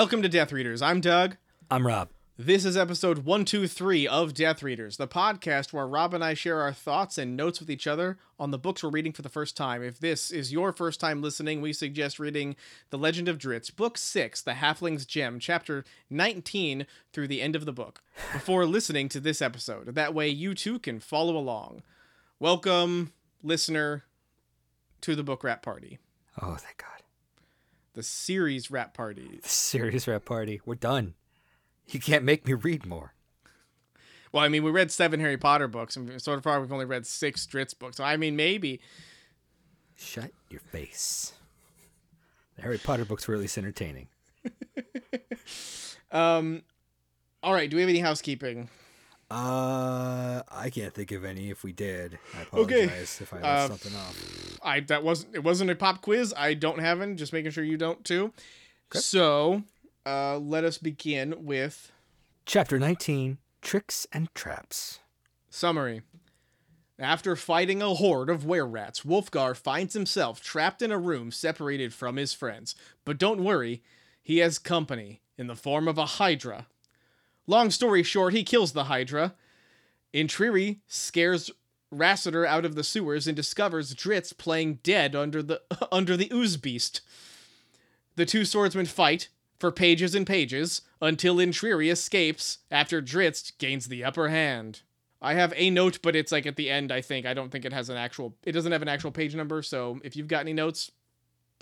Welcome to Death Readers. I'm Doug. I'm Rob. This is episode 123 of Death Readers, the podcast where Rob and I share our thoughts and notes with each other on the books we're reading for the first time. If this is your first time listening, we suggest reading The Legend of Drizzt, Book 6, The Halfling's Gem, Chapter 19 through the end of the book, before listening to this episode. That way you too can follow along. Welcome, listener, to the book wrap party. Oh, thank God. The series wrap party. The series wrap party. We're done. You can't make me read more. Well, I mean, we read 7 Harry Potter books, and so far we've only read 6 Drizzt books. So, I mean, maybe. Shut your face. The Harry Potter books were at least entertaining. All right, do we have any housekeeping? I can't think of any. If we did, I apologize. Okay. If I left something off. It wasn't a pop quiz. I don't have any. Just making sure you don't too. Okay. So. Let us begin with Chapter 19, Tricks and Traps. Summary. After fighting a horde of were-rats, Wulfgar finds himself trapped in a room separated from his friends. But don't worry, he has company in the form of a hydra. Long story short, he kills the hydra. Entreri scares Rassiter out of the sewers and discovers Drizzt playing dead under the ooze beast. The two swordsmen fight for pages and pages, until Entreri escapes after Drizzt gains the upper hand. I have a note, but it's like at the end, I think. I don't think it has an actual... It doesn't have an actual page number, so if you've got any notes,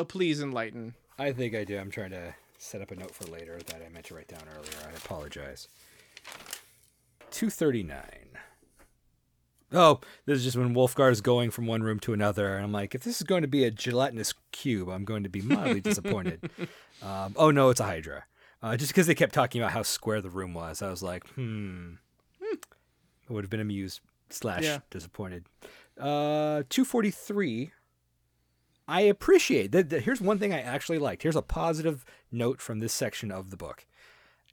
please enlighten. I think I do. I'm trying to set up a note for later that I meant to write down earlier. I apologize. 239. Oh, this is just when Wulfgar is going from one room to another, and I'm like, if this is going to be a gelatinous cube, I'm going to be mildly disappointed. Oh, no, it's a hydra. Just because they kept talking about how square the room was, I was like, I would have been amused / disappointed. 243, I appreciate that. Here's one thing I actually liked. Here's a positive note from this section of the book.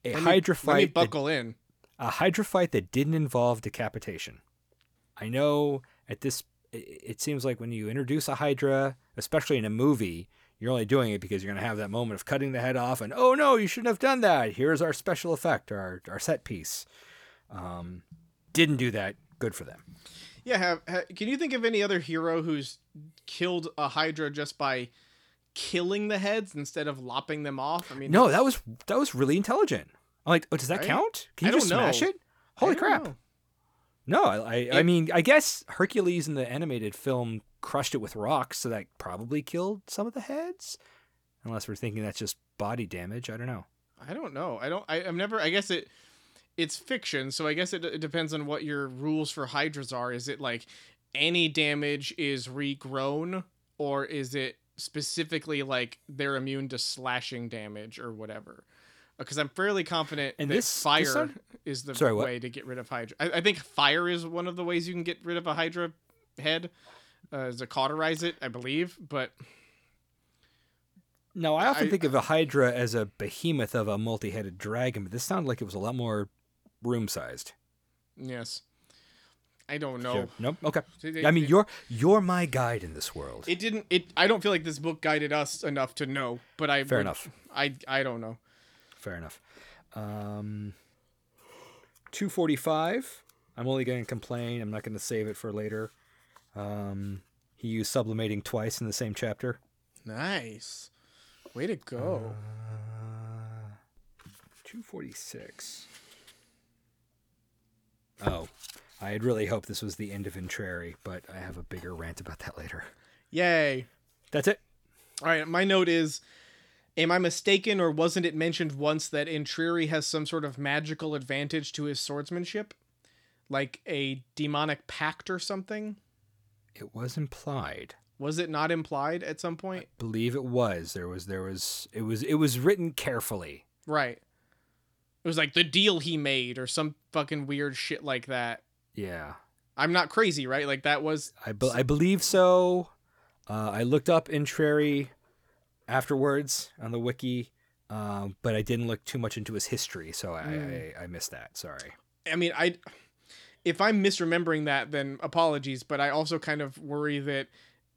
A hydra fight that didn't involve decapitation. I know at this, it seems like when you introduce a hydra, especially in a movie, you're only doing it because you're going to have that moment of cutting the head off and, oh no, you shouldn't have done that. Here's our special effect, our set piece. Didn't do that. Good for them. Yeah. Can you think of any other hero who's killed a hydra just by killing the heads instead of lopping them off? I mean, no, that was really intelligent. I'm like, oh, does that count? Can you just smash it? Holy crap. Know. No, I mean, I guess Hercules in the animated film crushed it with rocks, so that probably killed some of the heads, unless we're thinking that's just body damage. I don't know. It's fiction, so I guess it depends on what your rules for hydras are. Is it like any damage is regrown, or is it specifically like they're immune to slashing damage or whatever? Because I'm fairly confident and that way to get rid of hydra. I think fire is one of the ways you can get rid of a hydra head, is to cauterize it, I believe. But no, I often think of a hydra as a behemoth of a multi-headed dragon, but this sounded like it was a lot more room-sized. Yes. I don't know. Sure. Nope. Okay. I mean, you're my guide in this world. I don't feel like this book guided us enough to know, but enough. I don't know. Fair enough. 245. I'm only going to complain. I'm not going to save it for later. He used sublimating twice in the same chapter. Nice. Way to go. 246. Oh, I had really hoped this was the end of Entreri, but I have a bigger rant about that later. Yay. That's it. All right. My note is, am I mistaken, or wasn't it mentioned once that Entreri has some sort of magical advantage to his swordsmanship? Like a demonic pact or something? It was implied. Was it not implied at some point? I believe it was. It was written carefully. Right. It was like the deal he made or some fucking weird shit like that. Yeah. I'm not crazy, right? Like that was... I believe so. I looked up Entreri afterwards on the wiki, but I didn't look too much into his history, so I missed that. Sorry. I mean, if I'm misremembering that, then apologies, but I also kind of worry that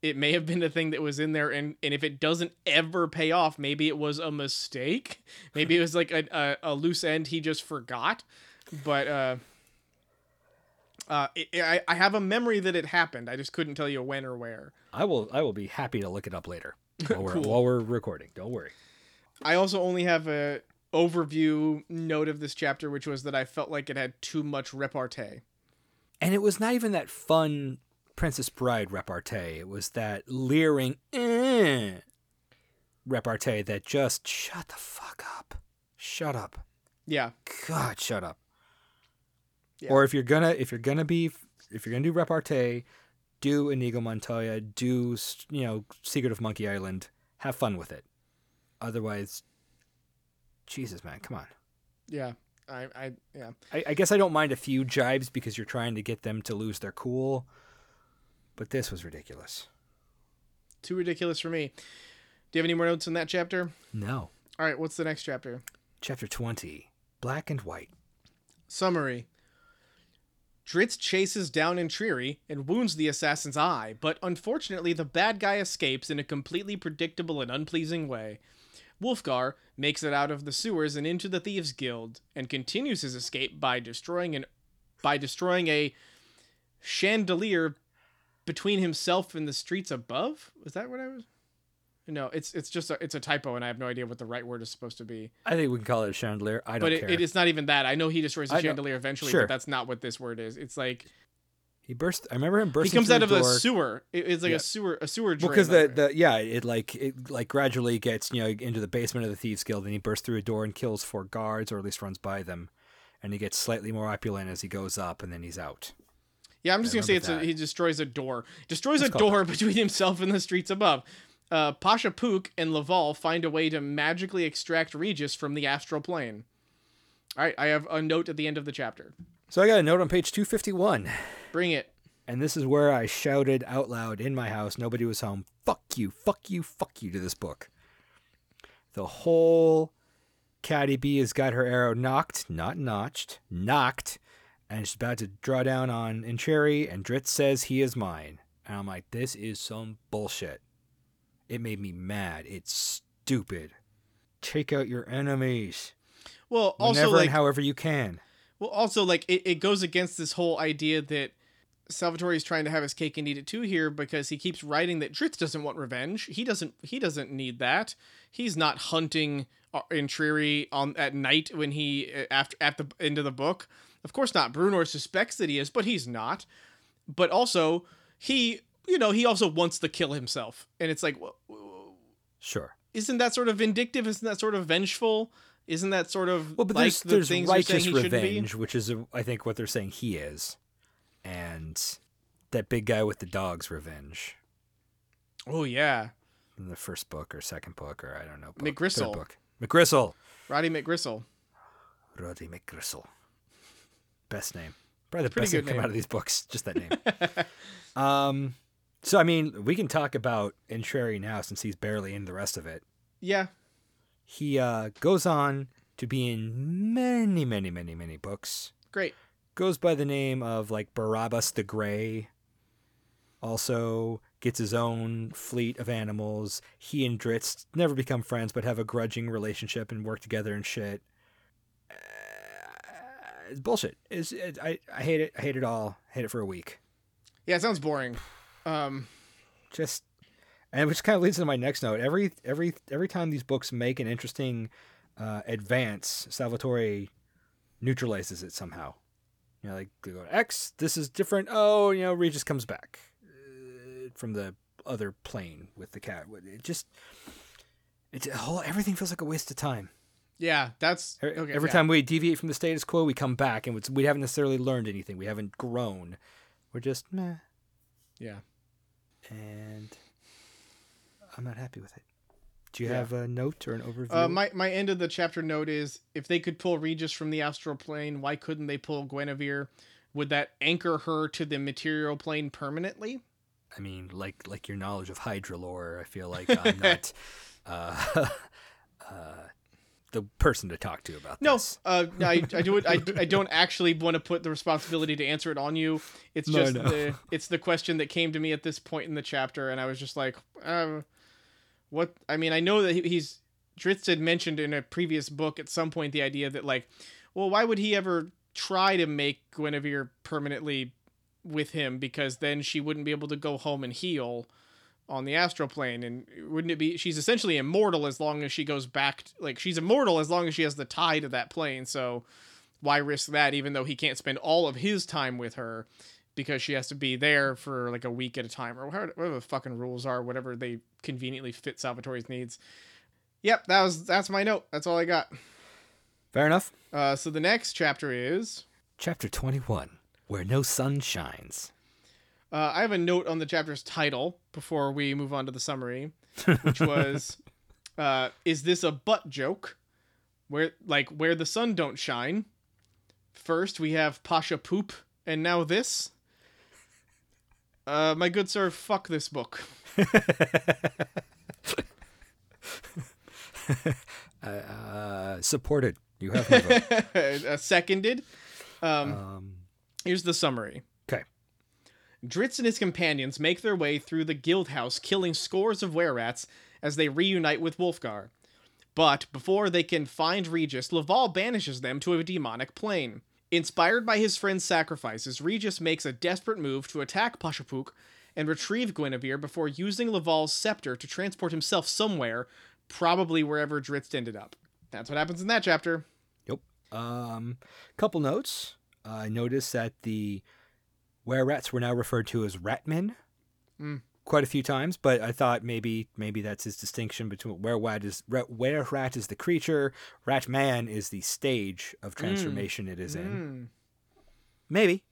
It may have been the thing that was in there, and if it doesn't ever pay off, maybe it was a mistake. Maybe it was like a loose end he just forgot. But I have a memory that it happened. I just couldn't tell you when or where. I will be happy to look it up later while we're recording. Don't worry. I also only have a overview note of this chapter, which was that I felt like it had too much repartee. And it was not even that fun Princess Bride repartee. It was that leering repartee that just shut the fuck up. Shut up. Yeah. God, shut up. Yeah. Or if you're gonna do repartee, do Inigo Montoya, do, you know, Secret of Monkey Island. Have fun with it. Otherwise, Jesus, man, come on. Yeah. I guess I don't mind a few jibes because you're trying to get them to lose their cool. But this was ridiculous. Too ridiculous for me. Do you have any more notes in that chapter? No. All right, what's the next chapter? Chapter 20, Black and White. Summary. Drizzt chases down Entreri and wounds the assassin's eye, but unfortunately the bad guy escapes in a completely predictable and unpleasing way. Wulfgar makes it out of the sewers and into the Thieves' Guild, and continues his escape by destroying a chandelier between himself and the streets above? Is that what I was? No, it's a typo, and I have no idea what the right word is supposed to be. I think we can call it a chandelier. I don't care. But it is not even that. I know he destroys a chandelier eventually, sure. But that's not what this word is. It's like he burst. I remember him bursting. He comes out of a sewer. It's like a sewer drain. Because it gradually gets, you know, into the basement of the Thieves' Guild, and he bursts through a door and kills 4 guards, or at least runs by them, and he gets slightly more opulent as he goes up, and then he's out. Yeah, I'm just going to say he destroys a door. Destroys a door between himself and the streets above. Pasha Pook and LaValle find a way to magically extract Regis from the astral plane. All right, I have a note at the end of the chapter. So I got a note on page 251. Bring it. And this is where I shouted out loud in my house. Nobody was home. Fuck you, fuck you, fuck you to this book. The whole Catti-brie has got her arrow knocked, not notched, knocked. And she's about to draw down on Entreri, and Drizzt says he is mine. And I'm like, this is some bullshit. It made me mad. It's stupid. Take out your enemies. Well, also, whenever and however you can. Well, also, like, it goes against this whole idea that Salvatore is trying to have his cake and eat it too here, because he keeps writing that Drizzt doesn't want revenge. He doesn't need that. He's not hunting Entreri at night when he at the end of the book. Of course not. Bruenor suspects that he is, but he's not. But also, he also wants to kill himself. And it's like, whoa. Sure. Isn't that sort of vindictive? Isn't that sort of vengeful? Isn't that sort of there's things righteous you're saying he revenge, be? Which is, I think, what they're saying he is. And that big guy with the dog's revenge. Oh, yeah. In the first book or second book or I don't know. McGristle. Book. McGristle. Roddy McGristle. Roddy McGristle. Best name. Probably the best name come out of these books. Just that name. So, I mean, we can talk about Entreri now since he's barely in the rest of it. Yeah. He goes on to be in many, many, many, many books. Great. Goes by the name of, like, Barabbas the Grey. Also gets his own fleet of animals. He and Drizzt never become friends but have a grudging relationship and work together and shit. It's bullshit. I hate it. I hate it all. I hate it for a week. Yeah, it sounds boring. Which kind of leads to my next note. Every time these books make an interesting advance, Salvatore neutralizes it somehow. You know, like they go to X. This is different. Oh, you know, Regis comes back from the other plane with the cat. Everything feels like a waste of time. Yeah, that's okay, every time we deviate from the status quo, we come back, and we haven't necessarily learned anything. We haven't grown. We're just meh. Yeah, and I'm not happy with it. Do you have a note or an overview? My end of the chapter note is: if they could pull Regis from the astral plane, why couldn't they pull Guenhwyvar? Would that anchor her to the material plane permanently? I mean, like your knowledge of Hydra lore, I feel like I'm not. the person to talk to about this. I don't actually want to put the responsibility to answer it on you. It's just it's the question that came to me at this point in the chapter, and I was just like, what? I mean, I know that Drizzt had mentioned in a previous book at some point the idea that, like, well, why would he ever try to make Guenhwyvar permanently with him, because then she wouldn't be able to go home and heal on the astral plane, and wouldn't it be, she's essentially immortal as long as she goes back she's immortal as long as she has the tie to that plane, so why risk that, even though he can't spend all of his time with her because she has to be there for like a week at a time, or whatever the fucking rules are, whatever they conveniently fit Salvatore's needs. Yep, that's my note. That's all I got. Fair enough. So the next chapter is chapter 21, Where No Sun Shines. I have a note on the chapter's title before we move on to the summary, which was, is this a butt joke? Where the sun don't shine. First, we have Pasha Poop, and now this. My good sir, fuck this book. Supported. You have my vote. Seconded. Here's the summary. Drizzt and his companions make their way through the guild house, killing scores of were-rats as they reunite with Wulfgar. But before they can find Regis, LaValle banishes them to a demonic plane. Inspired by his friend's sacrifices, Regis makes a desperate move to attack Pasha Pook and retrieve Guenhwyvar before using Lavalle's scepter to transport himself somewhere, probably wherever Drizzt ended up. That's what happens in that chapter. Yep. Couple notes. I noticed that the were-rats were now referred to as ratmen quite a few times, but I thought maybe that's his distinction between were-rat is the creature, ratman is the stage of transformation it is in. Maybe.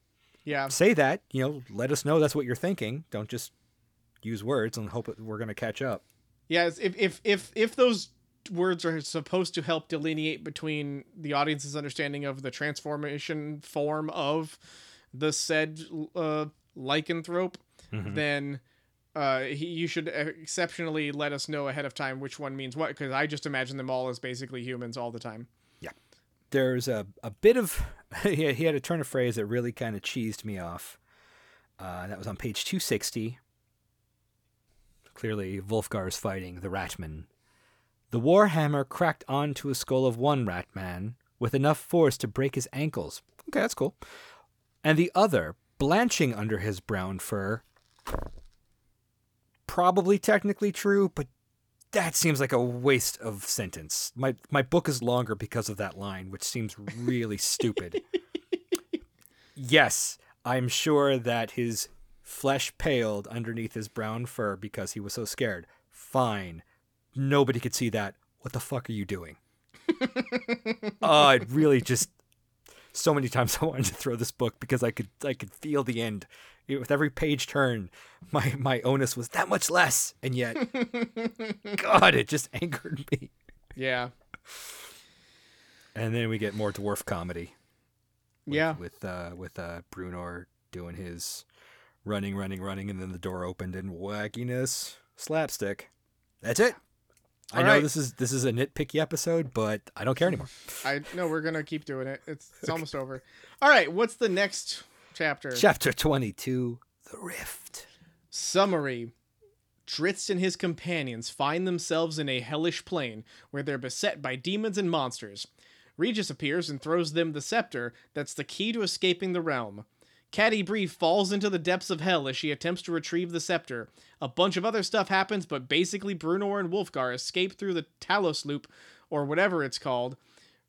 Yeah. Say that, let us know that's what you're thinking. Don't just use words and hope we're going to catch up. Yes, if those words are supposed to help delineate between the audience's understanding of the transformation form of the said lycanthrope, then you should exceptionally let us know ahead of time which one means what, because I just imagine them all as basically humans all the time. Yeah. There's a bit of... he had a turn of phrase that really kind of cheesed me off. That was on page 260. Clearly, Wulfgar is fighting the Ratman. The Warhammer cracked onto a skull of one Ratman with enough force to break his ankles. Okay, that's cool. And the other, blanching under his brown fur. Probably technically true, but that seems like a waste of sentence. My book is longer because of that line, which seems really stupid. Yes, I'm sure that his flesh paled underneath his brown fur because he was so scared. Fine. Nobody could see that. What the fuck are you doing? It really just... So many times I wanted to throw this book because I could feel the end. With every page turn, my onus was that much less, and yet, God, it just angered me. Yeah. And then we get more dwarf comedy. With Bruenor doing his running, and then the door opened and wackiness, slapstick. That's it. I know this is a nitpicky episode, but I don't care anymore. I know we're going to keep doing it. It's almost over. All right. What's the next chapter? Chapter 22, The Rift. Summary. Drizzt and his companions find themselves in a hellish plane where they're beset by demons and monsters. Regis appears and throws them the scepter that's the key to escaping the realm. Catti-brie falls into the depths of hell as she attempts to retrieve the scepter. A bunch of other stuff happens, but basically Bruenor and Wulfgar escape through the Talos Loop, or whatever it's called.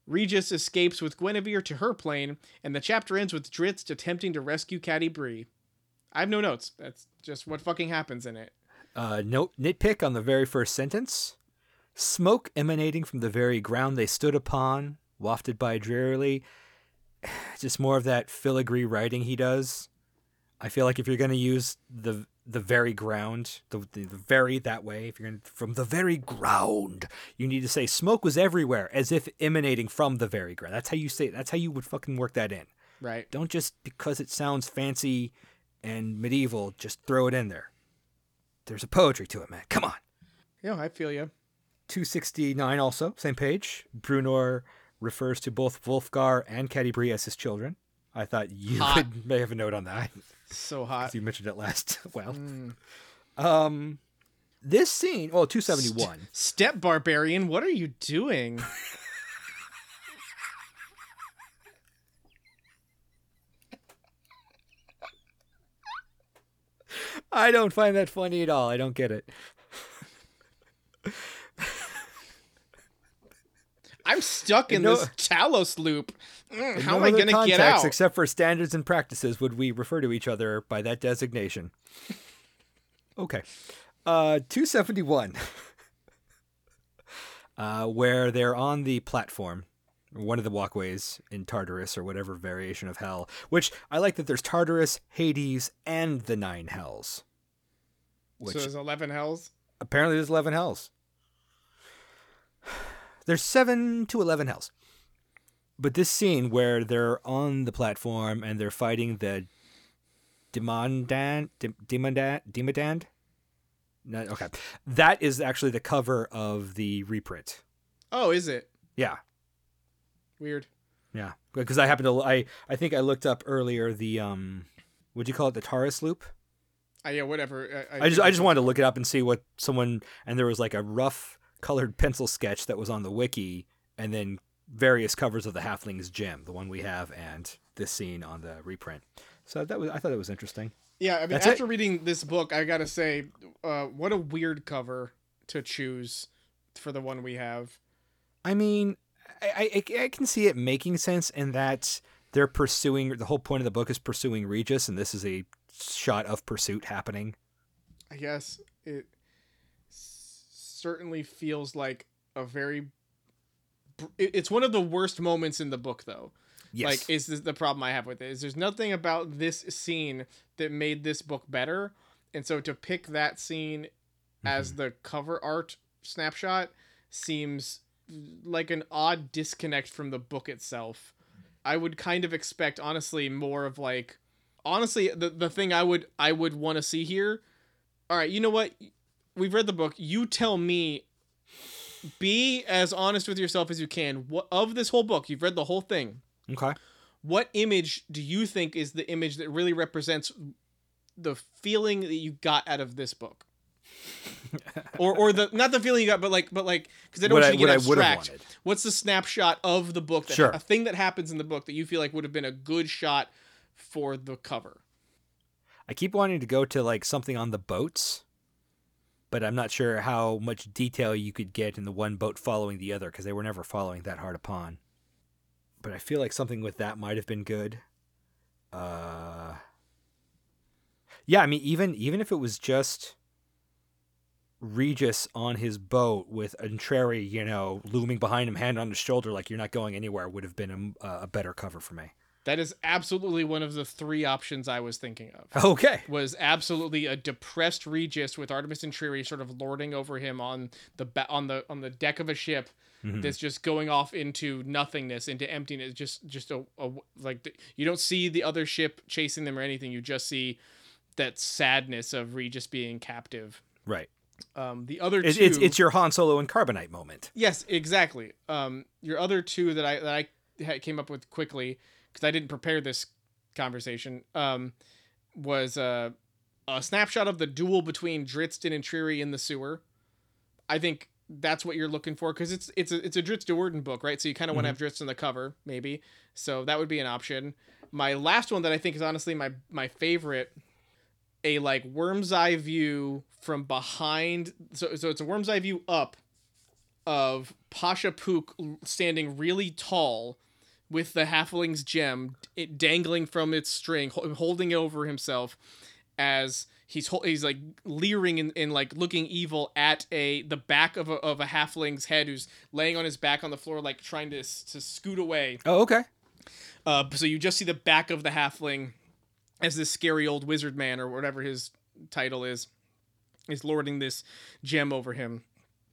Regis escapes with Guenhwyvar to her plane, and the chapter ends with Drizzt attempting to rescue Catti-brie. I have no notes. That's just what fucking happens in it. Nitpick on the very first sentence. Smoke emanating from the very ground they stood upon, wafted by drearily... Just more of that filigree writing he does. I feel like if you're going to use the very ground, the very that way, if you're going from the very ground, you need to say smoke was everywhere as if emanating from the very ground. That's how you say it. That's how you would fucking work that in. Right. Don't just because it sounds fancy and medieval, just throw it in there. There's a poetry to it, man. Come on. Yeah, I feel you. 269 also, same page. Bruenor refers to both Wulfgar and Catti-brie as his children. I thought you may have a note on that. So hot. You mentioned it last. Well. Mm. This scene... Oh, 271. Step Barbarian, what are you doing? I don't find that funny at all. I don't get it. I'm stuck in this Talos loop. How am I going to get out? Except for standards and practices, would we refer to each other by that designation? Okay. 271. Where they're on the platform, one of the walkways in Tartarus or whatever variation of hell, which I like that there's Tartarus, Hades, and the nine hells. So there's 11 hells? Apparently there's 11 hells. There's 7 to 11 hells. But this scene where they're on the platform and they're fighting the Demandand? No, okay. That is actually the cover of the reprint. Oh, is it? Yeah. Weird. Yeah. Because I happened to... I think I looked up earlier the... Would you call it the Taurus loop? Yeah, whatever. I just wanted to look it up and see what someone... And there was like a rough... colored pencil sketch that was on the wiki, and then various covers of The Halfling's Gem, the one we have, and this scene on the reprint. So that was, I thought that was interesting. Yeah, I mean, that's after reading this book, I gotta say, what a weird cover to choose for the one we have. I mean, I can see it making sense in that they're pursuing, the whole point of the book is pursuing Regis, and this is a shot of pursuit happening. I guess it certainly feels like a very... It's one of the worst moments in the book, though. Yes. Like, is this the problem I have with it? Is there's nothing about this scene that made this book better, and so to pick that scene as the cover art snapshot seems like an odd disconnect from the book itself. I would kind of expect, honestly, more of like... Honestly, the thing I would want to see here... All right, you know what? We've read the book. You tell me, be as honest with yourself as you can. What of this whole book? You've read the whole thing. Okay. What image do you think is the image that really represents the feeling that you got out of this book? or the, not the feeling you got, but like, cause I don't want you to get abstract. What's the snapshot of the book? That, sure. A thing that happens in the book that you feel like would have been a good shot for the cover. I keep wanting to go to like something on the boats, but I'm not sure how much detail you could get in the one boat following the other, because they were never following that hard upon. But I feel like something with that might have been good. Yeah, I mean, even if it was just Regis on his boat with Entreri, you know, looming behind him, hand on his shoulder, like you're not going anywhere, would have been a better cover for me. That is absolutely one of the three options I was thinking of. Okay. Was absolutely a depressed Regis with Artemis Entreri sort of lording over him on the on the deck of a ship, that's just going off into nothingness, into emptiness. Just a like you don't see the other ship chasing them or anything. You just see that sadness of Regis being captive. Right. The other two, it's your Han Solo and Carbonite moment. Yes, exactly. Your other two that I came up with quickly, because I didn't prepare this conversation, was a snapshot of the duel between Drizzt and Entreri in the sewer. I think that's what you're looking for, because it's a Drizzt Do'Urden book, right? So you kind of want to have Drizzt on the cover, maybe. So that would be an option. My last one that I think is honestly my favorite, a like worm's eye view from behind. So it's a worm's eye view up of Pasha Pook standing really tall, with the Halfling's Gem dangling from its string, holding it over himself as he's like leering and like looking evil at the back of a halfling's head who's laying on his back on the floor, like trying to scoot away. Oh, okay. So you just see the back of the halfling as this scary old wizard man or whatever his title is lording this gem over him.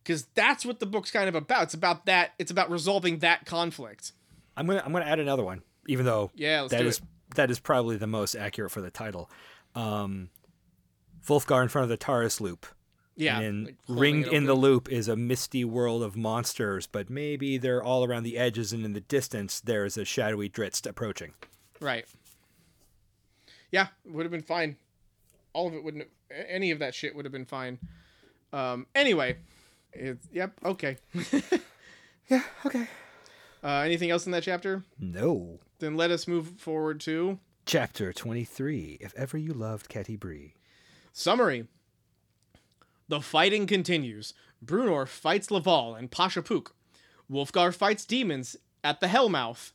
Because that's what the book's kind of about. It's about that. It's about resolving that conflict. I'm gonna add another one, even though that is probably the most accurate for the title. Wulfgar in front of the Taurus loop, Yeah. And like ringed in the loop is a misty world of monsters, but maybe they're all around the edges, and in the distance there's a shadowy Drizzt approaching. Right. Yeah, would have been fine. All of it wouldn't have, any of that shit would have been fine. Anyway. Yep, okay. Yeah, okay. Anything else in that chapter? No. Then let us move forward to... Chapter 23, If Ever You Loved Catti-brie. Summary. The fighting continues. Bruenor fights LaValle and Pasha Pook. Wulfgar fights demons at the Hellmouth.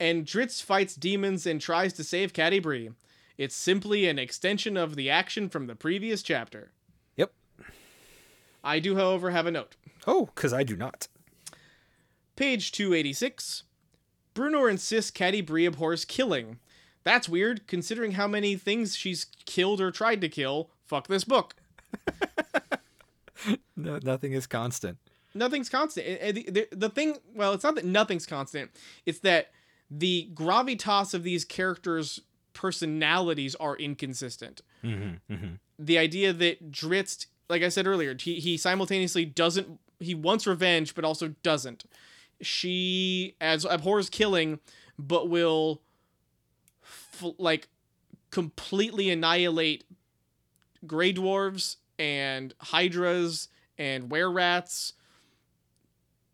And Drizzt fights demons and tries to save Catti-brie. It's simply an extension of the action from the previous chapter. Yep. I do, however, have a note. Oh, because I do not. Page 286. Bruenor insists Catti-brie abhors killing. That's weird, considering how many things she's killed or tried to kill. Fuck this book. No, nothing is constant. Nothing's constant. The thing, well, it's not that nothing's constant. It's that the gravitas of these characters' personalities are inconsistent. Mm-hmm, mm-hmm. The idea that Drizzt, like I said earlier, he simultaneously doesn't, he wants revenge, but also doesn't. She abhors killing, but will... completely annihilate gray dwarves and hydras and were-rats,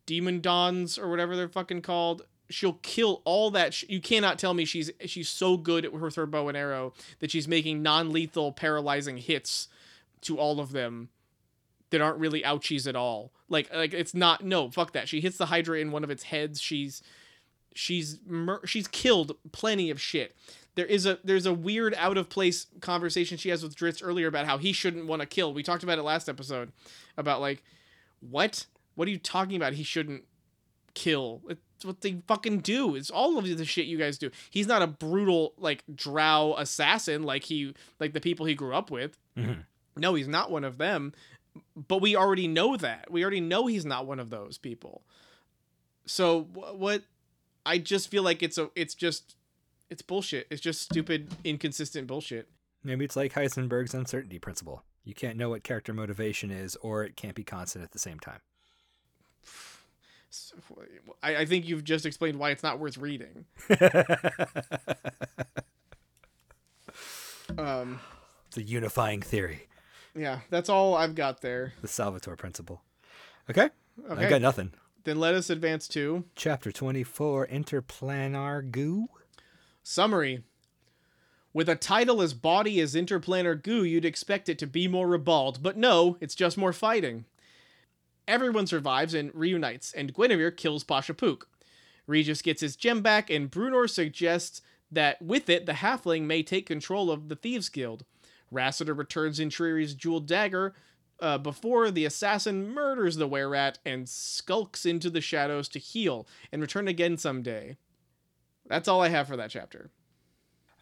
demon dons or whatever they're fucking called. She'll kill all that. You cannot tell me she's so good at her bow and arrow that she's making non-lethal paralyzing hits to all of them that aren't really ouchies at all. Like it's not, no, fuck that. She hits the hydra in one of its heads. She's killed plenty of shit. There's a weird out of place conversation she has with Drizzt earlier about how he shouldn't want to kill. We talked about it last episode about what are you talking about? He shouldn't kill. It's what they fucking do. It's all of the shit you guys do. He's not a brutal drow assassin like the people he grew up with. Mm-hmm. No, he's not one of them. But we already know that. We already know he's not one of those people. So what? I just feel like it's bullshit. It's just stupid, inconsistent bullshit. Maybe it's like Heisenberg's uncertainty principle. You can't know what character motivation is, or it can't be constant at the same time. I think you've just explained why it's not worth reading. It's a unifying theory. Yeah, that's all I've got there. The Salvatore principle. Okay. I've got nothing. Then let us advance to... Chapter 24, Interplanar Goo. Summary. With a title as bawdy as Interplanar Goo, you'd expect it to be more ribald, but no, it's just more fighting. Everyone survives and reunites, and Guenhwyvar kills Pasha Pook. Regis gets his gem back, and Bruenor suggests that with it, the halfling may take control of the Thieves Guild. Rassiter returns Entreri's jeweled dagger... before the assassin murders the were-rat and skulks into the shadows to heal and return again someday. That's all I have for that chapter.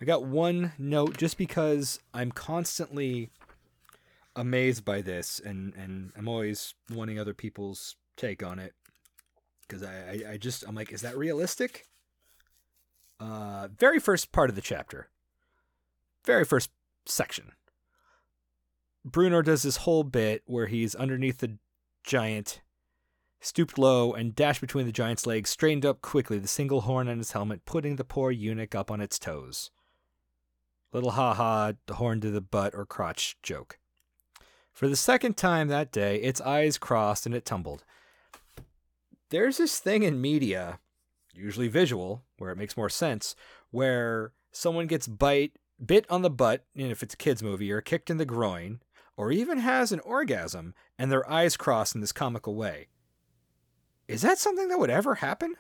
I got one note just because I'm constantly amazed by this and I'm always wanting other people's take on it because I'm like, is that realistic? Very first part of the chapter. Very first section. Bruenor does this whole bit where he's underneath the giant, stooped low, and dashed between the giant's legs, straightened up quickly, the single horn on his helmet, putting the poor eunuch up on its toes. Little ha-ha, the horn to the butt or crotch joke. For the second time that day, its eyes crossed and it tumbled. There's this thing in media, usually visual, where it makes more sense, where someone gets bit on the butt, and if it's a kid's movie, or kicked in the groin, or even has an orgasm, and their eyes cross in this comical way. Is that something that would ever happen?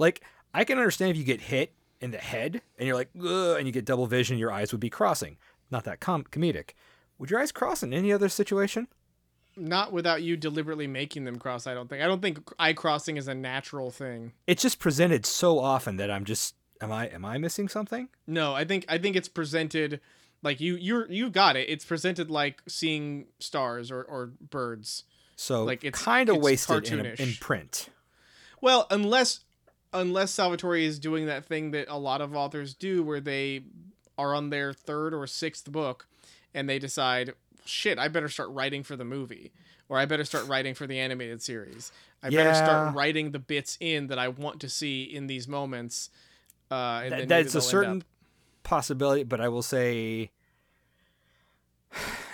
I can understand if you get hit in the head, and you're like, ugh, and you get double vision, your eyes would be crossing. Not that comedic. Would your eyes cross in any other situation? Not without you deliberately making them cross, I don't think. I don't think eye crossing is a natural thing. It's just presented so often that I'm just... Am I missing something? No, I think it's presented like you got it. It's presented like seeing stars or birds. So it's kind of wasted in print. Well, unless Salvatore is doing that thing that a lot of authors do where they are on their third or sixth book and they decide, shit, I better start writing for the movie, or I better start writing for the animated series. I better start writing the bits in that I want to see in these moments. And that's a certain possibility, but I will say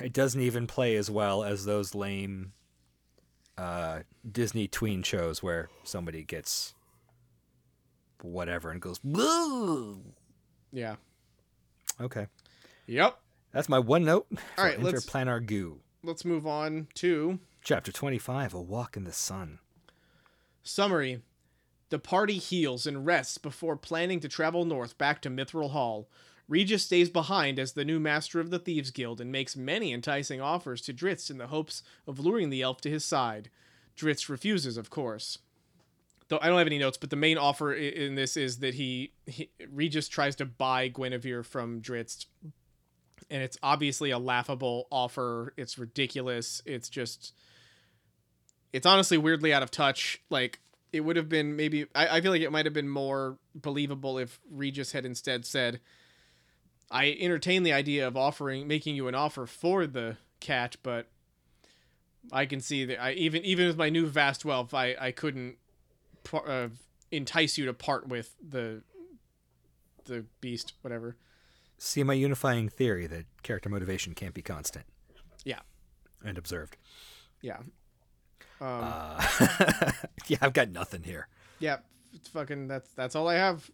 it doesn't even play as well as those lame Disney tween shows where somebody gets whatever and goes, "Blue." Yeah. Okay. Yep. That's my one note. All right, Interplanar Goo. Let's move on to Chapter 25, A Walk in the Sun. Summary. The party heals and rests before planning to travel north back to Mithral Hall. Regis stays behind as the new master of the Thieves Guild and makes many enticing offers to Drizzt in the hopes of luring the elf to his side. Drizzt refuses, of course. Though I don't have any notes, but the main offer in this is that Regis tries to buy Guenhwyvar from Drizzt. And it's obviously a laughable offer. It's ridiculous. It's honestly weirdly out of touch. Like, it would have been maybe... I feel like it might have been more believable if Regis had instead said, I entertain the idea of making you an offer for the cat, but I can see that even with my new vast wealth, I couldn't entice you to part with the beast, whatever. See my unifying theory that character motivation can't be constant. Yeah. And observed. Yeah. Yeah, I've got nothing here. Yeah. It's fucking, that's all I have.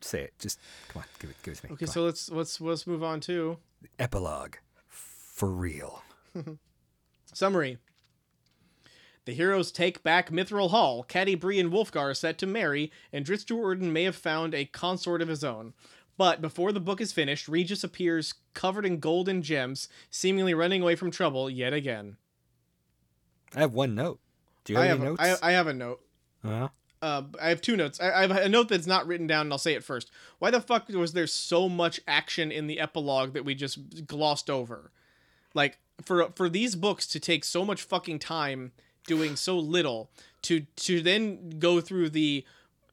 Say it. Just come on. Give it to me. Okay. So let's move on to epilogue. For real. Summary. The heroes take back Mithral Hall. Catti-brie and Wulfgar are set to marry, and Drizzt Do'Urden may have found a consort of his own. But before the book is finished, Regis appears covered in gold and gems, seemingly running away from trouble yet again. I have one note. Do you have any notes? I have a note. Uh-huh. I have two notes. I have a note that's not written down, and I'll say it first. Why the fuck was there so much action in the epilogue that we just glossed over? Like, for these books to take so much fucking time doing so little, to then go through the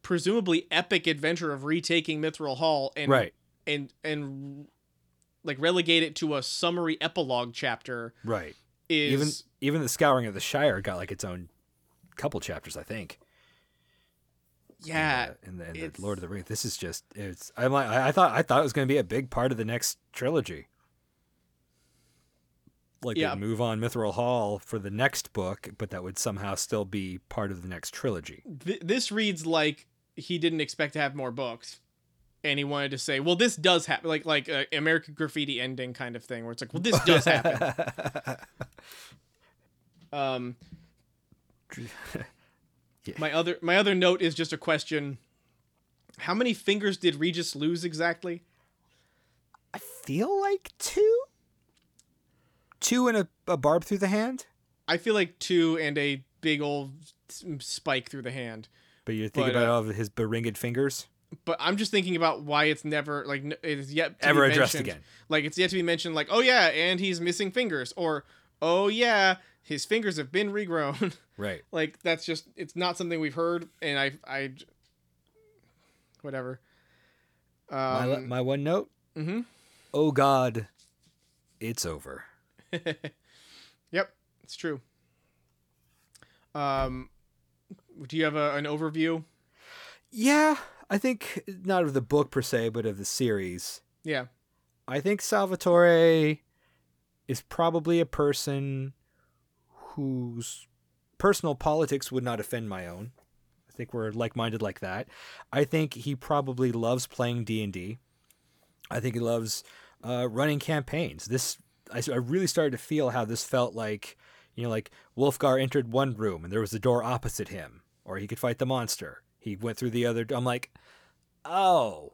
presumably epic adventure of retaking Mithral Hall and like relegate it to a summary epilogue chapter. Right. Even the Scouring of the Shire got like its own couple chapters, I think. Yeah. In the Lord of the Rings. This is just I thought it was going to be a big part of the next trilogy. Like they'd move on Mithral Hall for the next book, but that would somehow still be part of the next trilogy. This reads like he didn't expect to have more books, and he wanted to say, well, this does happen, like American Graffiti ending kind of thing, where it's like, well, this does happen. Yeah. My other note is just a question. How many fingers did Regis lose exactly? I feel like two and a barb through the hand? I feel like two and a big old spike through the hand. But you're thinking about all of his beringed fingers? But I'm just thinking about why it's never, like, it is yet to ever be addressed again. Like, it's yet to be mentioned, like, oh yeah, and he's missing fingers. Or, oh yeah, his fingers have been regrown. Right. Like, that's just, it's not something we've heard, and I whatever. My one note? Mm-hmm. Oh God, it's over. Yep, it's true. Do you have an overview? Yeah, I think not of the book per se, but of the series. Yeah. I think Salvatore is probably a person whose personal politics would not offend my own. I think we're like-minded like that. I think he probably loves playing D&D. I think he loves running campaigns. I really started to feel how this felt like, you know, like Wulfgar entered one room and there was a door opposite him, or he could fight the monster. He went through the other. I'm like, oh,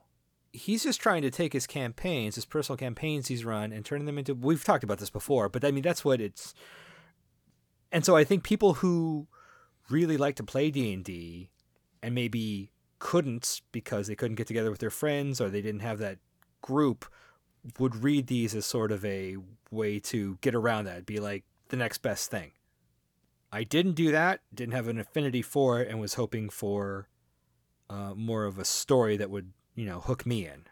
he's just trying to take his campaigns, his personal campaigns he's run, and turn them into, we've talked about this before, but I mean, that's what it's. And so I think people who really like to play D&D and maybe couldn't because they couldn't get together with their friends or they didn't have that group would read these as sort of a way to get around that, be like the next best thing. I didn't do that, didn't have an affinity for it, and was hoping for more of a story that would, you know, hook me in.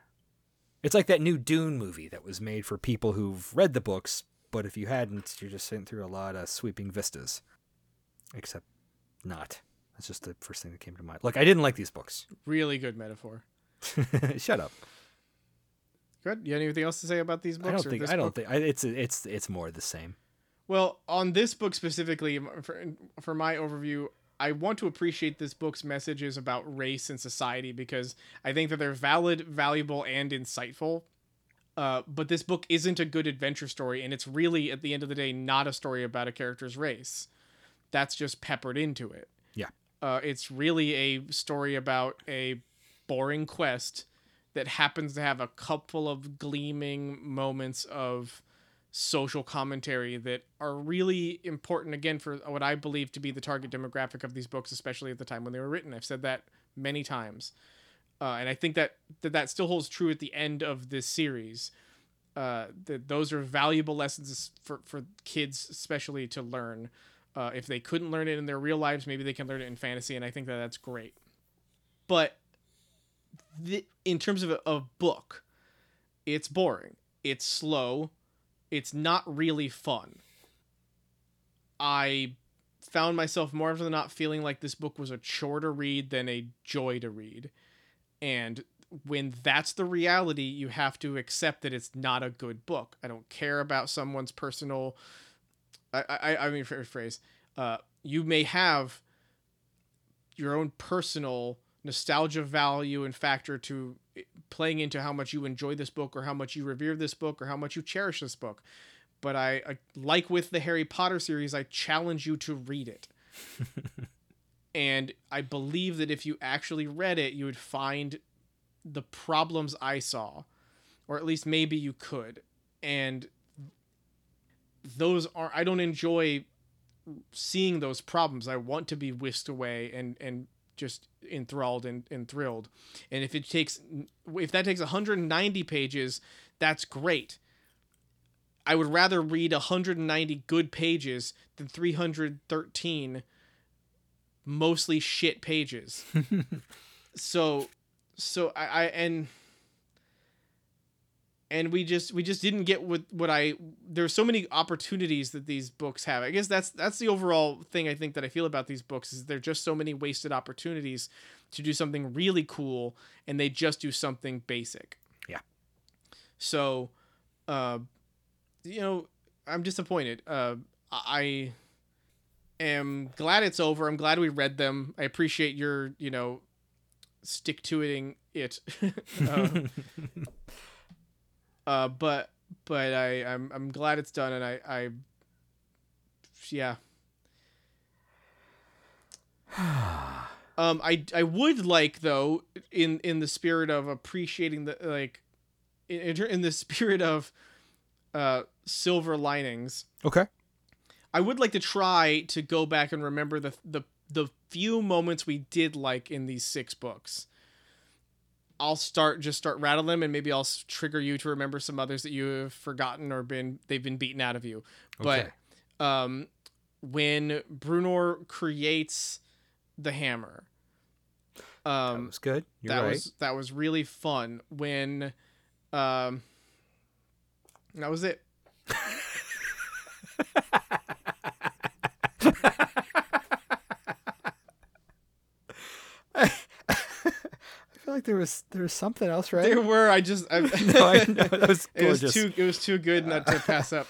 It's like that new Dune movie that was made for people who've read the books, but if you hadn't, you're just sitting through a lot of sweeping vistas. Except not. That's just the first thing that came to mind. Look, I didn't like these books. Really good metaphor. Shut up. Good. You have anything else to say about these books? I don't think it's more the same. Well, on this book specifically, for my overview, I want to appreciate this book's messages about race and society because I think that they're valid, valuable, and insightful. But this book isn't a good adventure story, and it's really, at the end of the day, not a story about a character's race. That's just peppered into it. Yeah. It's really a story about a boring quest that happens to have a couple of gleaming moments of social commentary that are really important, again, for what I believe to be the target demographic of these books, especially at the time when they were written. I've said that many times. And I think that still holds true at the end of this series. That those are valuable lessons for kids, especially, to learn. If they couldn't learn it in their real lives, maybe they can learn it in fantasy, and I think that's great. But in terms of a book, it's boring. It's slow. It's not really fun. I found myself more often than not feeling like this book was a chore to read than a joy to read. And when that's the reality, you have to accept that it's not a good book. I don't care about someone's personal... you may have your own personal nostalgia value and factor to playing into how much you enjoy this book or how much you revere this book or how much you cherish this book. But I like with the Harry Potter series, I challenge you to read it. And I believe that if you actually read it, you would find the problems I saw, or at least maybe you could. And those are, I don't enjoy seeing those problems. I want to be whisked away and just enthralled and thrilled. And if that takes 190 pages, that's great. I would rather read 190 good pages than 313 mostly shit pages. And we just didn't get there's so many opportunities that these books have. I guess that's the overall thing I think that I feel about these books is they're just so many wasted opportunities to do something really cool, and they just do something basic. Yeah. So, I'm disappointed. I am glad it's over. I'm glad we read them. I appreciate your, stick-to-iting it. But I'm glad it's done, and yeah. I would like, though, in the spirit of appreciating in the spirit of silver linings. Okay. I would like to try to go back and remember the few moments we did like in these 6 books. I'll start rattling them, and maybe I'll trigger you to remember some others that you have forgotten or they've been beaten out of you. Okay. But when Bruenor creates the hammer, that was good. You're right. That was really fun. When that was it. Like there was something else, right? There were. I know, that was gorgeous. It was too good not to pass up.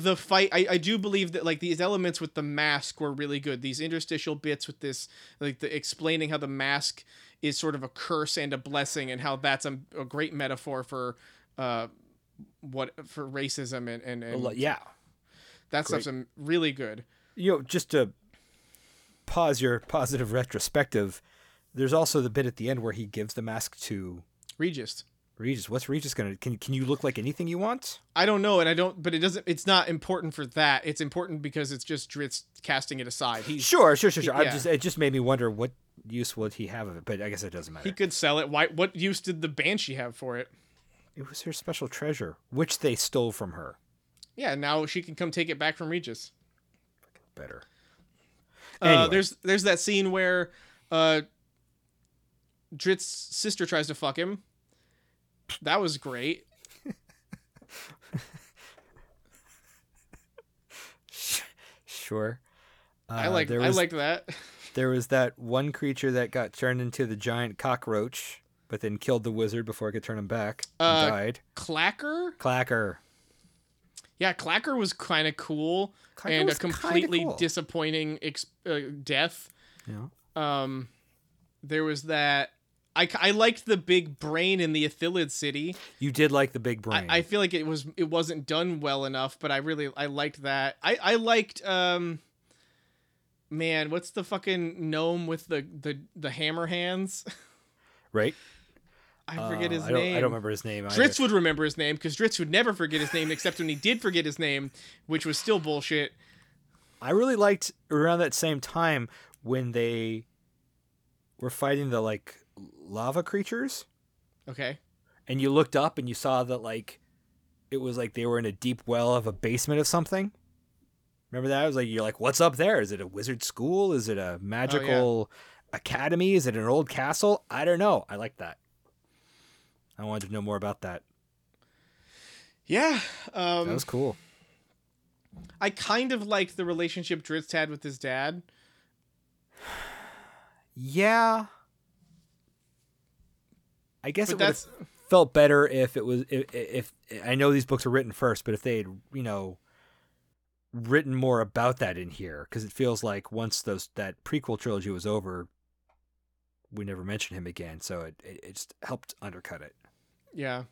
The fight. I do believe that these elements with the mask were really good. These interstitial bits with this, the explaining how the mask is sort of a curse and a blessing, and how that's a great metaphor for racism and yeah, that great. Stuff's really good. Just to pause your positive retrospective, there's also the bit at the end where he gives the mask to Regis. What's Regis gonna? Can you look like anything you want? I don't know, and I don't. But it doesn't. It's not important for that. It's important because it's just Drizzt casting it aside. Sure. Yeah. It just made me wonder what use would he have of it. But I guess it doesn't matter. He could sell it. Why? What use did the Banshee have for it? It was her special treasure, which they stole from her. Yeah. Now she can come take it back from Regis. Better. Anyway. There's that scene where Drizzt's sister tries to fuck him. That was great. Sure. I liked that. There was that one creature that got turned into the giant cockroach, but then killed the wizard before it could turn him back. And died. Clacker. Yeah, Clacker was kind of cool. Clacker and a completely cool. Disappointing death. Yeah. There was that. I liked the big brain in the Ithilid city. You did like the big brain. I feel like it wasn't done well enough, but I liked that. I liked man, what's the fucking gnome with the hammer hands? Right. I forget his name. I don't remember his name either. Drizzt would remember his name because Drizzt would never forget his name except when he did forget his name, which was still bullshit. I really liked around that same time when they were fighting the lava creatures. Okay. And you looked up and you saw that it was like they were in a deep well of a basement of something. Remember that? I was like, you're like, what's up there? Is it a wizard school? Is it a magical academy? Is it an old castle? I don't know. I like that. I wanted to know more about that. Yeah. That was cool. I kind of liked the relationship Drizzt had with his dad. Yeah. I guess it would have felt better if it was if I know these books were written first, but if they had, written more about that in here, because it feels like once that prequel trilogy was over, we never mentioned him again, so it just helped undercut it. Yeah.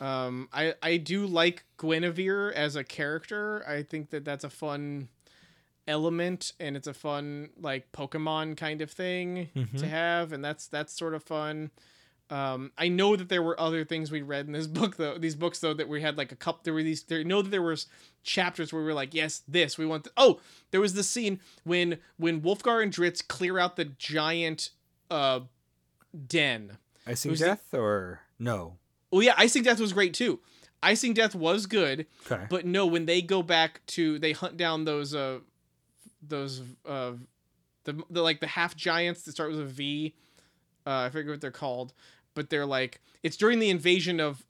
I do like Guenhwyvar as a character. I think that's a fun element, and it's a fun Pokemon kind of thing to have, and that's sort of fun. I know that there were other things we read in this book, though. These books, though, that we had a couple. There were these. I know that there was chapters where we were like, "Yes, this we want." Oh, there was the scene when Wulfgar and Drizzt clear out the giant den. Icing Death, or no? Oh yeah, Icing Death was great too. Icing Death was good, okay. But no, when they go back to they hunt down those the half giants that start with a V. I forget what they're called, but they're it's during the invasion of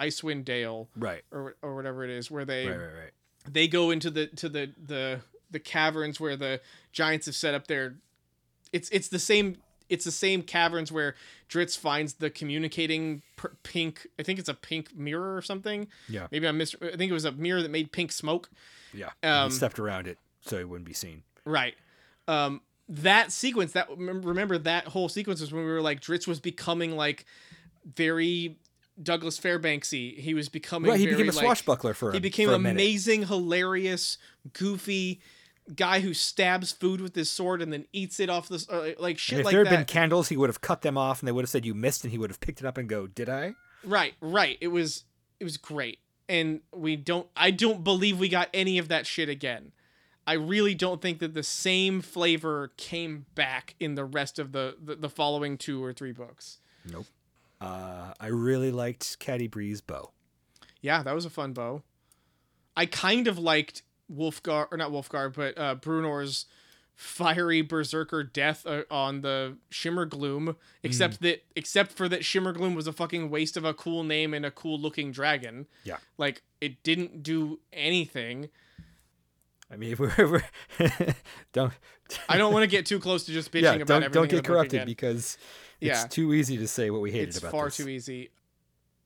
Icewind Dale, right, or whatever it is, where they right. They go into the caverns where the giants have set up their. It's the same caverns where Drizzt finds the communicating pink. I think it's a pink mirror or something. Yeah, maybe I think it was a mirror that made pink smoke. Yeah, and he stepped around it so he wouldn't be seen. Right. That sequence, that whole sequence was when we were Drizzt was becoming very Douglas Fairbanksy. He was becoming right. He became a swashbuckler for a minute. He became an amazing, hilarious, goofy guy who stabs food with his sword and then eats it off the shit. And if there had been candles, he would have cut them off and they would have said you missed, and he would have picked it up and go, "Did I?" Right. It was great, and I don't believe we got any of that shit again. I really don't think that the same flavor came back in the rest of the following 2 or 3 books. Nope. I really liked Catti-brie's bow. Yeah, that was a fun bow. I kind of liked Bruenor's fiery berserker death on the Shimmer Gloom, except for that Shimmer Gloom was a fucking waste of a cool name and a cool looking dragon. Yeah. It didn't do anything. I mean, if we're don't. I don't want to get too close to just bitching about everything. Don't get corrupted because it's too easy to say what we hated about this. It's far too easy.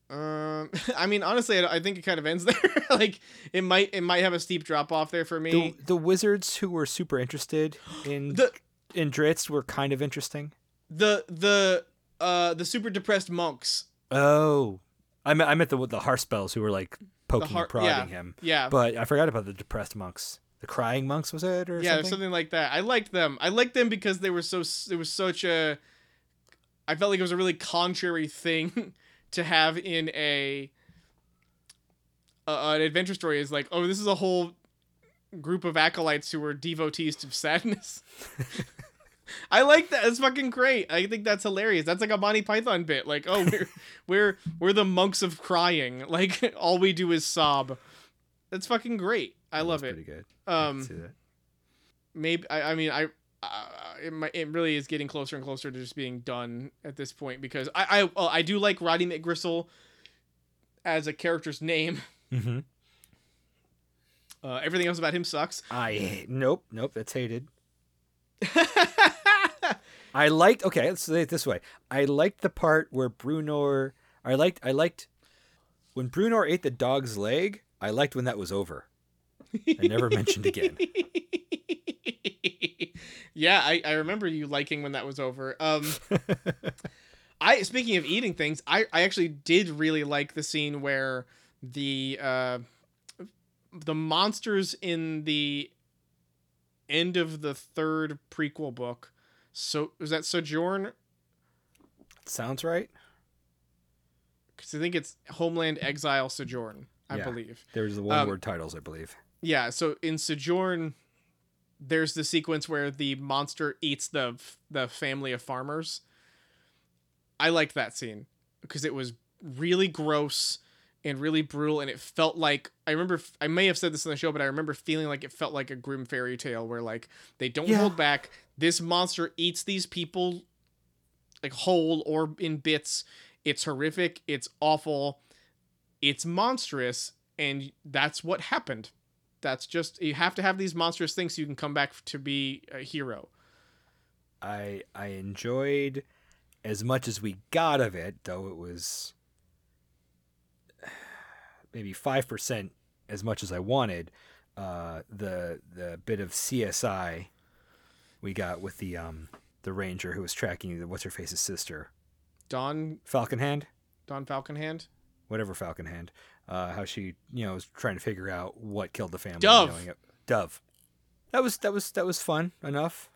I mean, honestly, I think it kind of ends there. It might have a steep drop off there for me. The wizards who were super interested in in Drizzt were kind of interesting. The super depressed monks. Oh, I meant the Harspells who were poking and prodding him. Yeah, but I forgot about the depressed monks. The crying monks, was it, or something? Yeah, something like that. I liked them. Because they were I felt like it was a really contrary thing to have in an adventure story. Is this is a whole group of acolytes who were devotees to sadness. I like that. It's fucking great. I think that's hilarious. That's a Monty Python bit. We're the monks of crying. All we do is sob. That's fucking great. I love it. Pretty good. I can see that. Maybe I mean I it really is getting closer and closer to just being done at this point, because I do like Roddy McGristle as a character's name. Mm-hmm. Everything else about him sucks. Nope, that's hated. Okay, let's say it this way. I liked the part where Bruenor. I liked when Bruenor ate the dog's leg. I liked when that was over. I never mentioned again. Yeah, I remember you liking when that was over. Speaking of eating things, I actually did really like the scene where the monsters in the end of the third prequel book. So was that Sojourn? Sounds right. Because I think it's Homeland, Exile, Sojourn. I believe there's the one-word titles. I believe. Yeah. So in Sojourn, there's the sequence where the monster eats the family of farmers. I liked that scene because it was really gross and really brutal, and it felt like, I may have said this on the show, but I remember feeling like it felt like a grim fairy tale where like they don't hold back. This monster eats these people like whole or in bits. It's horrific. It's awful. It's monstrous, and that's what happened. That's just, you have to have these monstrous things so you can come back to be a hero. I enjoyed as much as we got of it, though it was maybe 5% as much as I wanted. The bit of CSI we got with the ranger who was tracking the what's-her-face's sister, Dawn Falconhand. Whatever Falconhand, how she, was trying to figure out what killed the family. Dove. That was fun enough.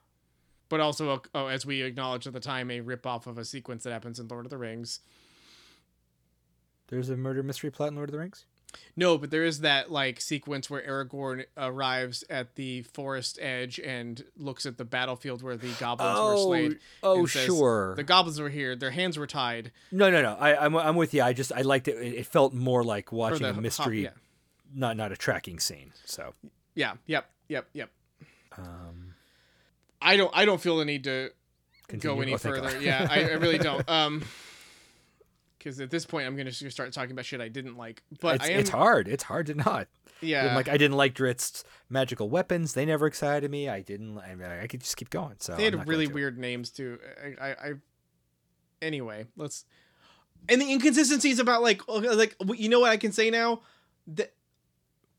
But also, as we acknowledged at the time, a ripoff of a sequence that happens in Lord of the Rings. There's a murder mystery plot in Lord of the Rings? No, but there is that like sequence where Aragorn arrives at the forest edge and looks at the battlefield where the goblins were slain. Oh, sure. The goblins were here. Their hands were tied. No. I'm with you. I liked it. It felt more like watching a mystery, not a tracking scene. So yeah. Yep. I don't feel the need to continue. Go any further. Yeah, I really don't. Because at this point, I'm going to start talking about shit I didn't like. But it's hard. It's hard to not. Yeah. I didn't like Drizzt's magical weapons. They never excited me. I could just keep going. So they had really weird names, too. Anyway, let's... And the inconsistencies about, like you know what I can say now?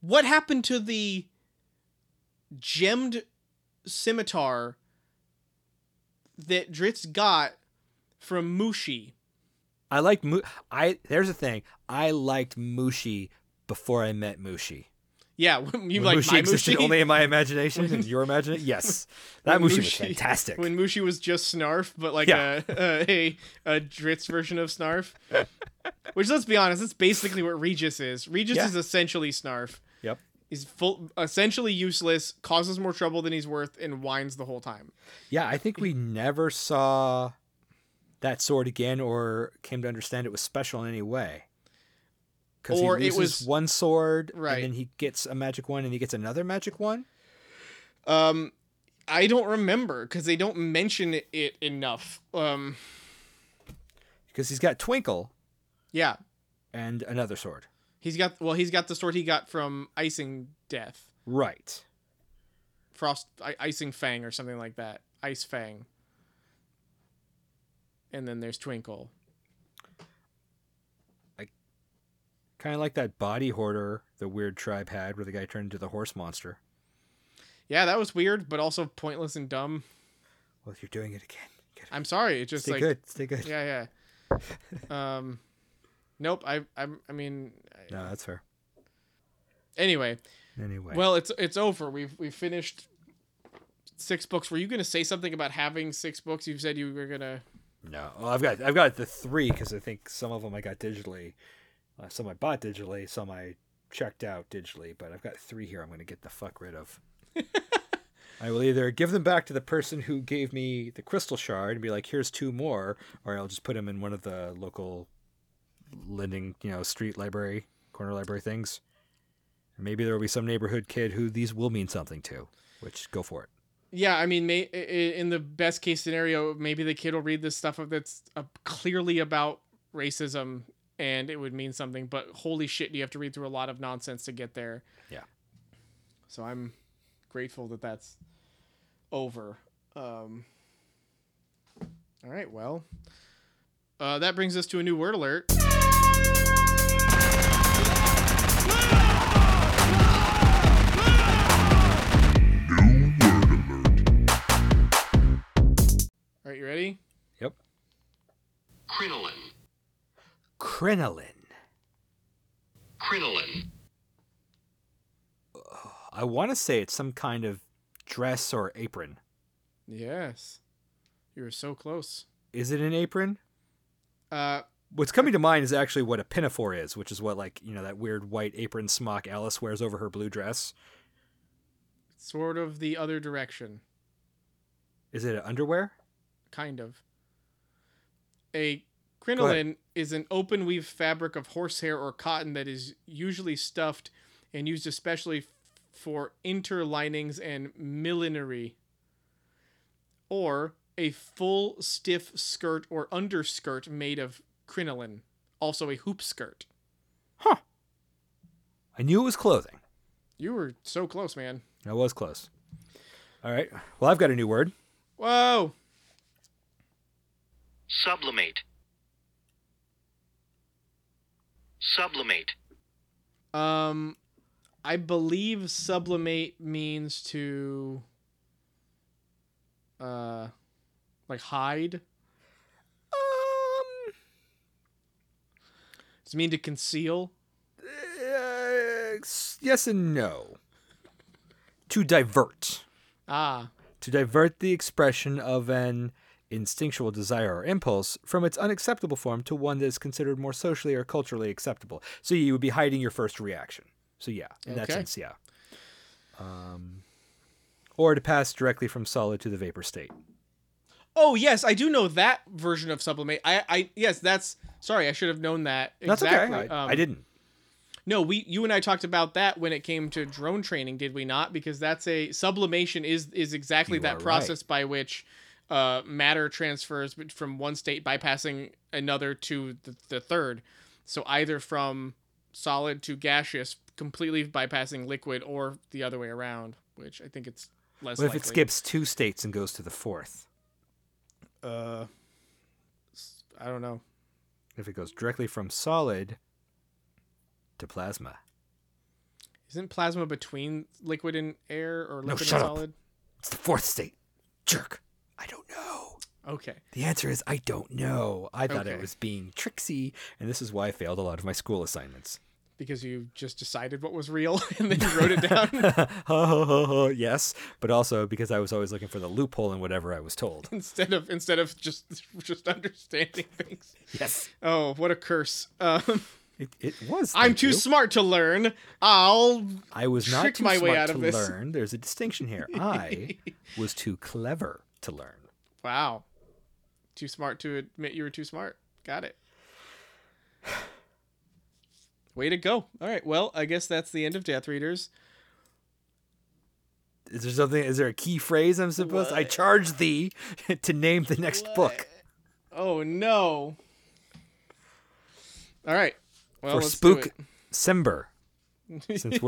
What happened to the gemmed scimitar that Drizzt got from Mooshie? There's the thing. I liked Mooshie before I met Mooshie. Yeah, you like Mooshie existed only in my imagination and your imagination. Yes, that Mooshie was fantastic. When Mooshie was just Snarf, but a Drizzt version of Snarf. Which, let's be honest, that's basically what Regis is. Regis is essentially Snarf. Yep, he's essentially useless, causes more trouble than he's worth, and whines the whole time. Yeah, I think we never saw that sword again or came to understand it was special in any way. Because he loses one sword, right, and then he gets a magic one and he gets another magic one? I don't remember because they don't mention it enough. Because he's got Twinkle. Yeah. And another sword. He's got the sword he got from Icing Death. Right. Icing Fang or something like that. Ice Fang. And then there's Twinkle. I kind of like that body hoarder the weird tribe had where the guy turned into the horse monster. Yeah, that was weird, but also pointless and dumb. Well, if you're doing it again. I'm sorry. It's just Stay good. Yeah. Nope. No, that's fair. Anyway. Well, it's over. We've finished 6 books. Were you going to say something about having 6 books? You said you were going to... No, well, I've got the 3 because I think some of them I got digitally, some I bought digitally, some I checked out digitally. But I've got 3 here I'm going to get the fuck rid of. I will either give them back to the person who gave me the crystal shard and be like, "Here's 2 more," or I'll just put them in one of the local lending, street library, corner library things. And maybe there will be some neighborhood kid who these will mean something to. Which, go for it. yeah, I mean, in the best case scenario, maybe the kid will read this stuff that's clearly about racism and it would mean something, but holy shit, do you have to read through a lot of nonsense to get there? Yeah. So I'm grateful that that's over. All right, well, that brings us to a new word alert. New word alert. All right, you ready? Yep. Crinoline. Crinoline. Crinoline. I want to say it's some kind of dress or apron. Yes. You were so close. Is it an apron? What's coming to mind is actually what a pinafore is, which is what, like, you know, that weird white apron smock Alice wears over her blue dress. Sort of the other direction. Is it underwear? Kind of. A crinoline is an open weave fabric of horsehair or cotton that is usually stuffed and used especially for interlinings and millinery. Or a full stiff skirt or underskirt made of crinoline, also a hoop skirt. Huh. I knew it was clothing. You were so close, man. I was close. All right. Well, I've got a new word. Whoa. Sublimate. Sublimate. I believe sublimate means to like hide. Does it mean to conceal? Yes and no. To divert. Ah. To divert the expression of an instinctual desire or impulse from its unacceptable form to one that is considered more socially or culturally acceptable. So you would be hiding your first reaction. So yeah, in that sense, yeah. Or to pass directly from solid to the vapor state. Oh, yes, I do know that version of sublimate. Yes, that's... Sorry, I should have known that. Exactly. That's okay. I didn't. No, you and I talked about that when it came to drone training, did we not? Because that's sublimation is exactly that process by which matter transfers from one state bypassing another to the third. So either from solid to gaseous, completely bypassing liquid, or the other way around, which I think it's less likely. What if it skips two states and goes to the fourth? I don't know. If it goes directly from solid to plasma. Isn't plasma between liquid and air, or liquid and solid? Up. It's the fourth state. Jerk. I don't know. Okay. The answer is I don't know. I thought it was being tricksy, and this is why I failed a lot of my school assignments. Because you just decided what was real and then you wrote it down? Yes, but also because I was always looking for the loophole in whatever I was told. Instead of just understanding things. Yes. Oh, what a curse. It was. I'm too smart to learn. I was not trick too my smart way out to of this. Learn. There's a distinction here. I was too clever to learn. Wow. Too smart to admit you were too smart. Got it. Way to go. All right. Well, I guess that's the end of Death Readers. Is there something? Is there a key phrase I'm supposed to? I charge thee to name the next book. Oh, no. All right. Well, for Spook-cember. Since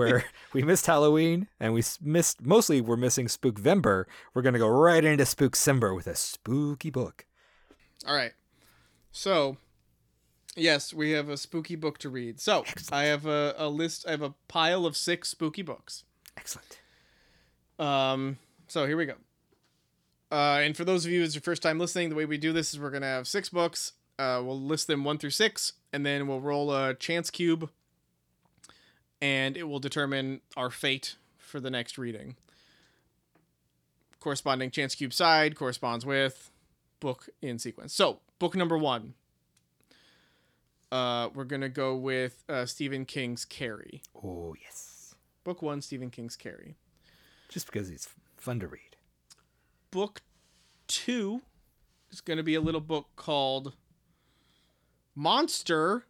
we missed Halloween and we're missing Spook-vember, we're going to go right into Spook-cember with a spooky book. All right. So. Yes, we have a spooky book to read. So, excellent. I have a list. I have a pile of 6 spooky books. Excellent. So here we go. And for those of you who's your first time listening, the way we do this is we're going to have 6 books. We'll list them 1 through 6, and then we'll roll a chance cube, and it will determine our fate for the next reading. Corresponding chance cube side corresponds with book in sequence. So, book number 1. We're going to go with Stephen King's Carrie. Oh, yes. Book 1, Stephen King's Carrie. Just because he's fun to read. Book 2 is going to be a little book called Monster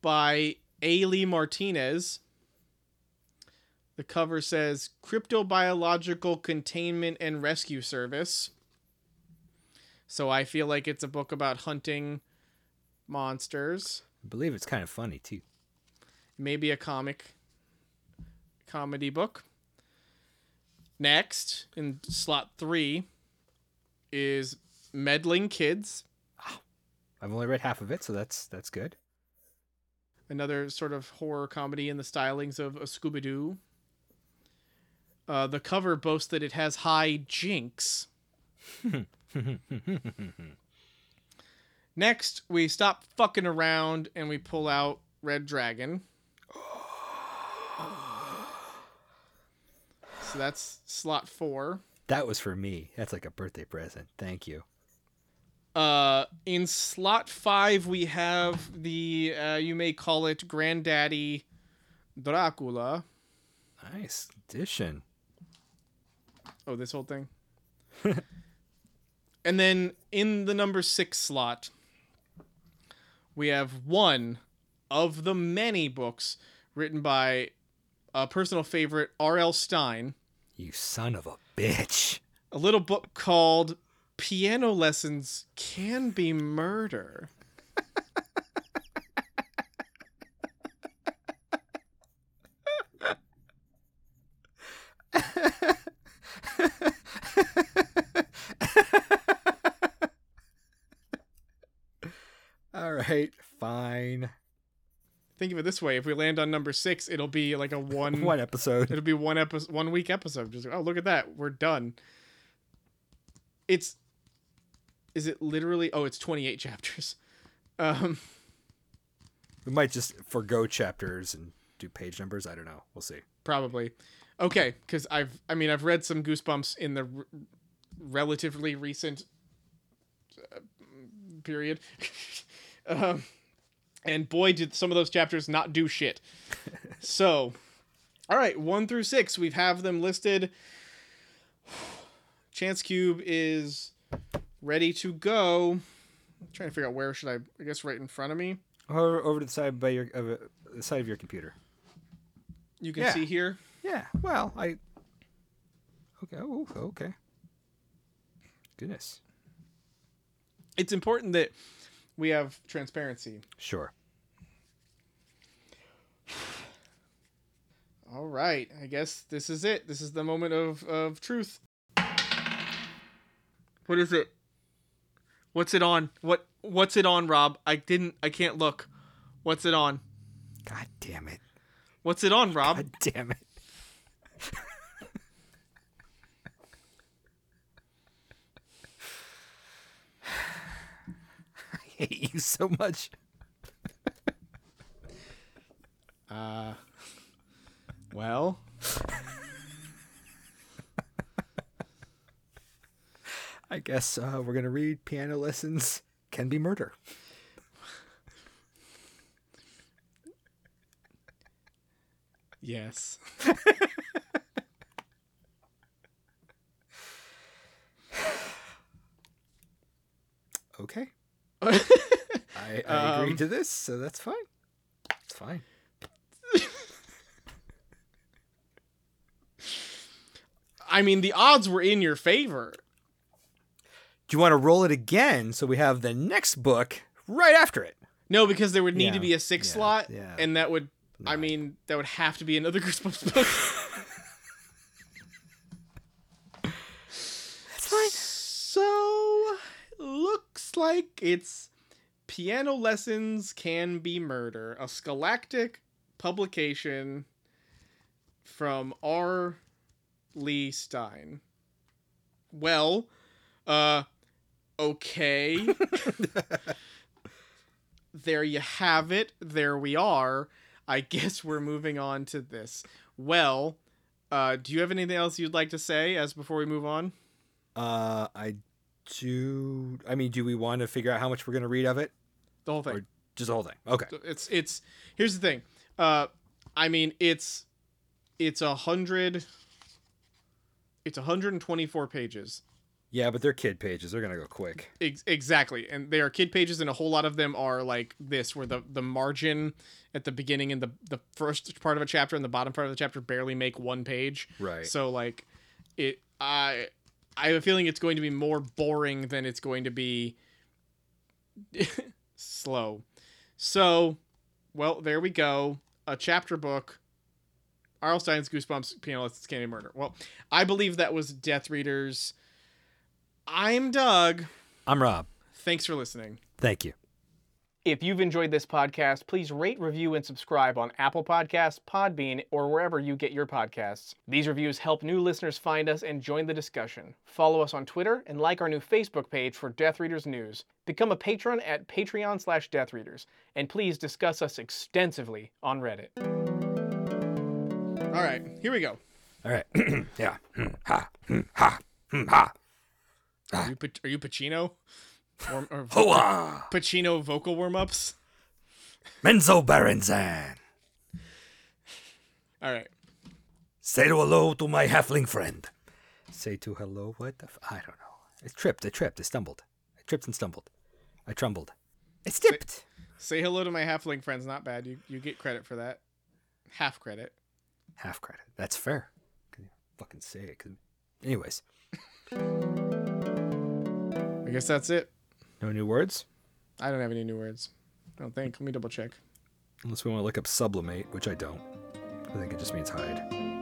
by A. Lee Martinez. The cover says Cryptobiological Containment and Rescue Service. So I feel like it's a book about hunting monsters. I believe it's kind of funny, too. Maybe a comedy book. Next, in slot 3, is Meddling Kids. I've only read half of it, so that's good. Another sort of horror comedy in the stylings of a Scooby-Doo. The cover boasts that it has high jinx. Next, we stop fucking around and we pull out Red Dragon. So that's slot 4. That was for me. That's like a birthday present. Thank you. In slot 5, we have the, you may call it Granddaddy Dracula. Nice addition. Oh, this whole thing? And then in the number 6 slot, we have one of the many books written by a personal favorite, R.L. Stine. You son of a bitch. A little book called Piano Lessons Can Be Murder. All right, fine. Think of it this way: if we land on number 6, it'll be like a one episode. It'll be one week episode. Just oh, look at that, we're done. It's 28 chapters. We might just forgo chapters and do page numbers. I don't know. We'll see. Probably. Okay, because I've read some Goosebumps in the relatively recent period. And boy, did some of those chapters not do shit. So, all right, 1 through 6, we have them listed. Chance Cube is ready to go. I'm trying to figure out where should I guess right in front of me. Or over to the side the side of your computer. You can see here. Yeah. Well, Okay. Oh, okay. Goodness. It's important that we have transparency. Sure. All right. I guess this is it. This is the moment of truth. What is it? What's it on? What's it on, Rob? I can't look. What's it on? God damn it. What's it on, Rob? God damn it. I hate you so much. Well. I guess we're going to read Piano Lessons Can Be Murder. Yes. Okay. I agree to this, so that's fine. It's fine. I mean, the odds were in your favor. Do you want to roll it again so we have the next book right after it? No, because there would need to be a 6 slot, and that would, that would have to be another Goosebumps book. That's fine. So, looks like it's Piano Lessons Can Be Murder, a Scholastic publication from R.L. Stine. Well, okay. There you have it. There we are. I guess we're moving on to this. Well, do you have anything else you'd like to say before we move on? Do we want to figure out how much we're going to read of it? The whole thing. Or just the whole thing. Okay. It's here's the thing. It's 124 pages. Yeah, but they're kid pages. They're going to go quick. Exactly. And they are kid pages, and a whole lot of them are like this, where the margin at the beginning and the first part of a chapter and the bottom part of the chapter barely make one page. Right. So, like, I have a feeling it's going to be more boring than it's going to be slow. So, well, there we go. A chapter book. R.L. Stine's Goosebumps, Piano Lessons Can Be Murder. Well, I believe that was Death Readers. I'm Doug. I'm Rob. Thanks for listening. Thank you. If you've enjoyed this podcast, please rate, review, and subscribe on Apple Podcasts, Podbean, or wherever you get your podcasts. These reviews help new listeners find us and join the discussion. Follow us on Twitter and like our new Facebook page for Death Readers News. Become a patron at patreon.com/deathreaders, and please discuss us extensively on Reddit. All right, here we go. All right. Yeah. Ha. Ha. Ha. Are you Pacino? Or Hoa! Pacino vocal warm-ups? Menzo Berenzan! Alright. Say to hello to my halfling friend. Say to hello, what the I don't know. I tripped, I stumbled. I tripped and stumbled. I trembled. I stipped! Say hello to my halfling friends, not bad. You get credit for that. Half credit. Half credit. That's fair. Can you fucking say it? Anyways. I guess that's it. No new words? I don't have any new words. I don't think. Let me double check. Unless we want to look up sublimate, which I don't. I think it just means hide.